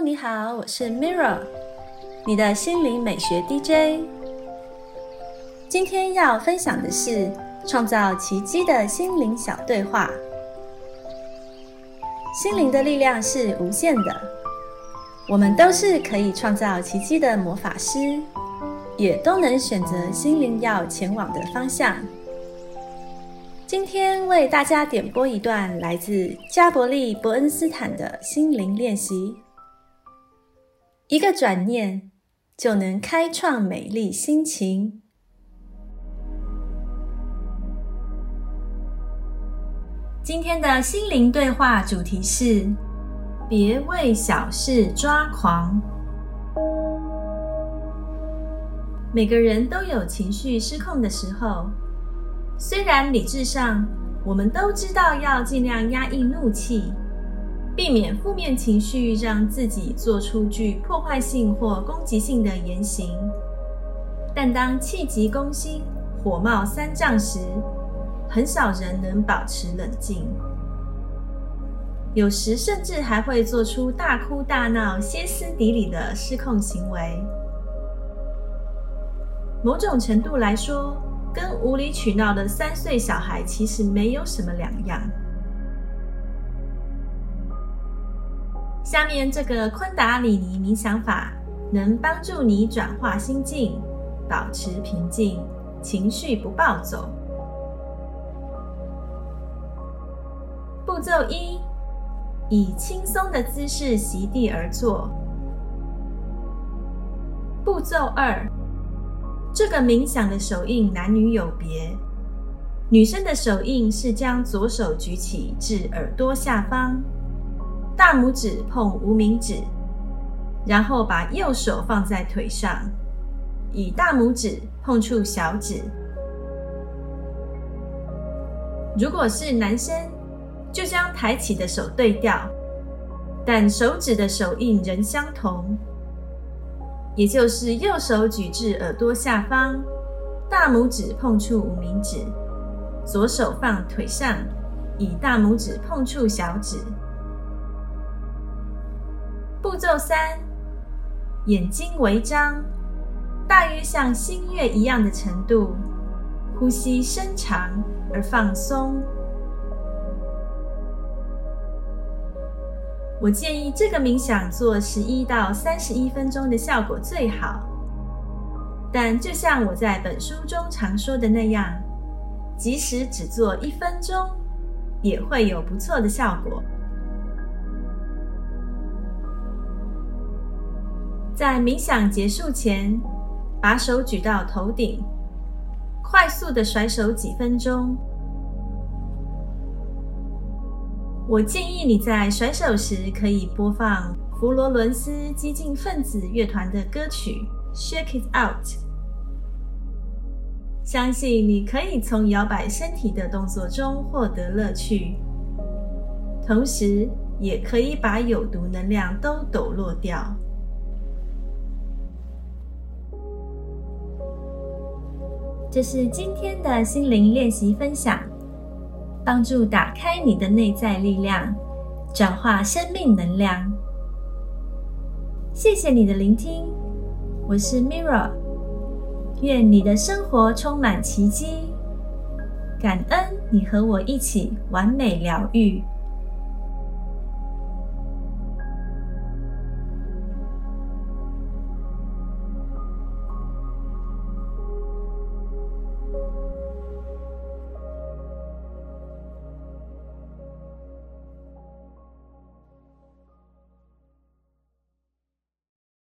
Hello， 你好，我是 Mirror， 你的心灵美学 DJ。今天要分享的是创造奇迹的心灵小对话。心灵的力量是无限的，我们都是可以创造奇迹的魔法师，也都能选择心灵要前往的方向。今天为大家点播一段来自加伯利·伯恩斯坦的心灵练习。一个转念就能开创美丽心情。今天的心灵对话主题是：别为小事抓狂。每个人都有情绪失控的时候。虽然理智上我们都知道要尽量压抑怒气，避免负面情绪让自己做出具破坏性或攻击性的言行，但当气急攻心、火冒三丈时，很少人能保持冷静，有时甚至还会做出大哭大闹、歇斯底里的失控行为。某种程度来说，跟无理取闹的3岁小孩其实没有什么两样。下面这个昆达里尼冥想法能帮助你转化心境，保持平静，情绪不暴走。步骤1，以轻松的姿势席地而坐。步骤2，这个冥想的手印男女有别，女生的手印是将左手举起至耳朵下方，大拇指碰无名指，然后把右手放在腿上，以大拇指碰触小指。如果是男生，就将抬起的手对调，但手指的手印仍相同。也就是右手举至耳朵下方，大拇指碰触无名指，左手放腿上，以大拇指碰触小指。步骤3，眼睛微张，大约像新月一样的程度，呼吸深长而放松。我建议这个冥想做11到31分钟的效果最好，但就像我在本书中常说的那样，即使只做1分钟，也会有不错的效果。在冥想结束前，把手举到头顶，快速地甩手几分钟。我建议你在甩手时可以播放佛罗伦斯激进分子乐团的歌曲 Shake it out， 相信你可以从摇摆身体的动作中获得乐趣，同时也可以把有毒能量都抖落掉。这是今天的心灵练习分享，帮助打开你的内在力量，转化生命能量。谢谢你的聆听，我是 Mirror， 愿你的生活充满奇迹，感恩你和我一起完美疗愈。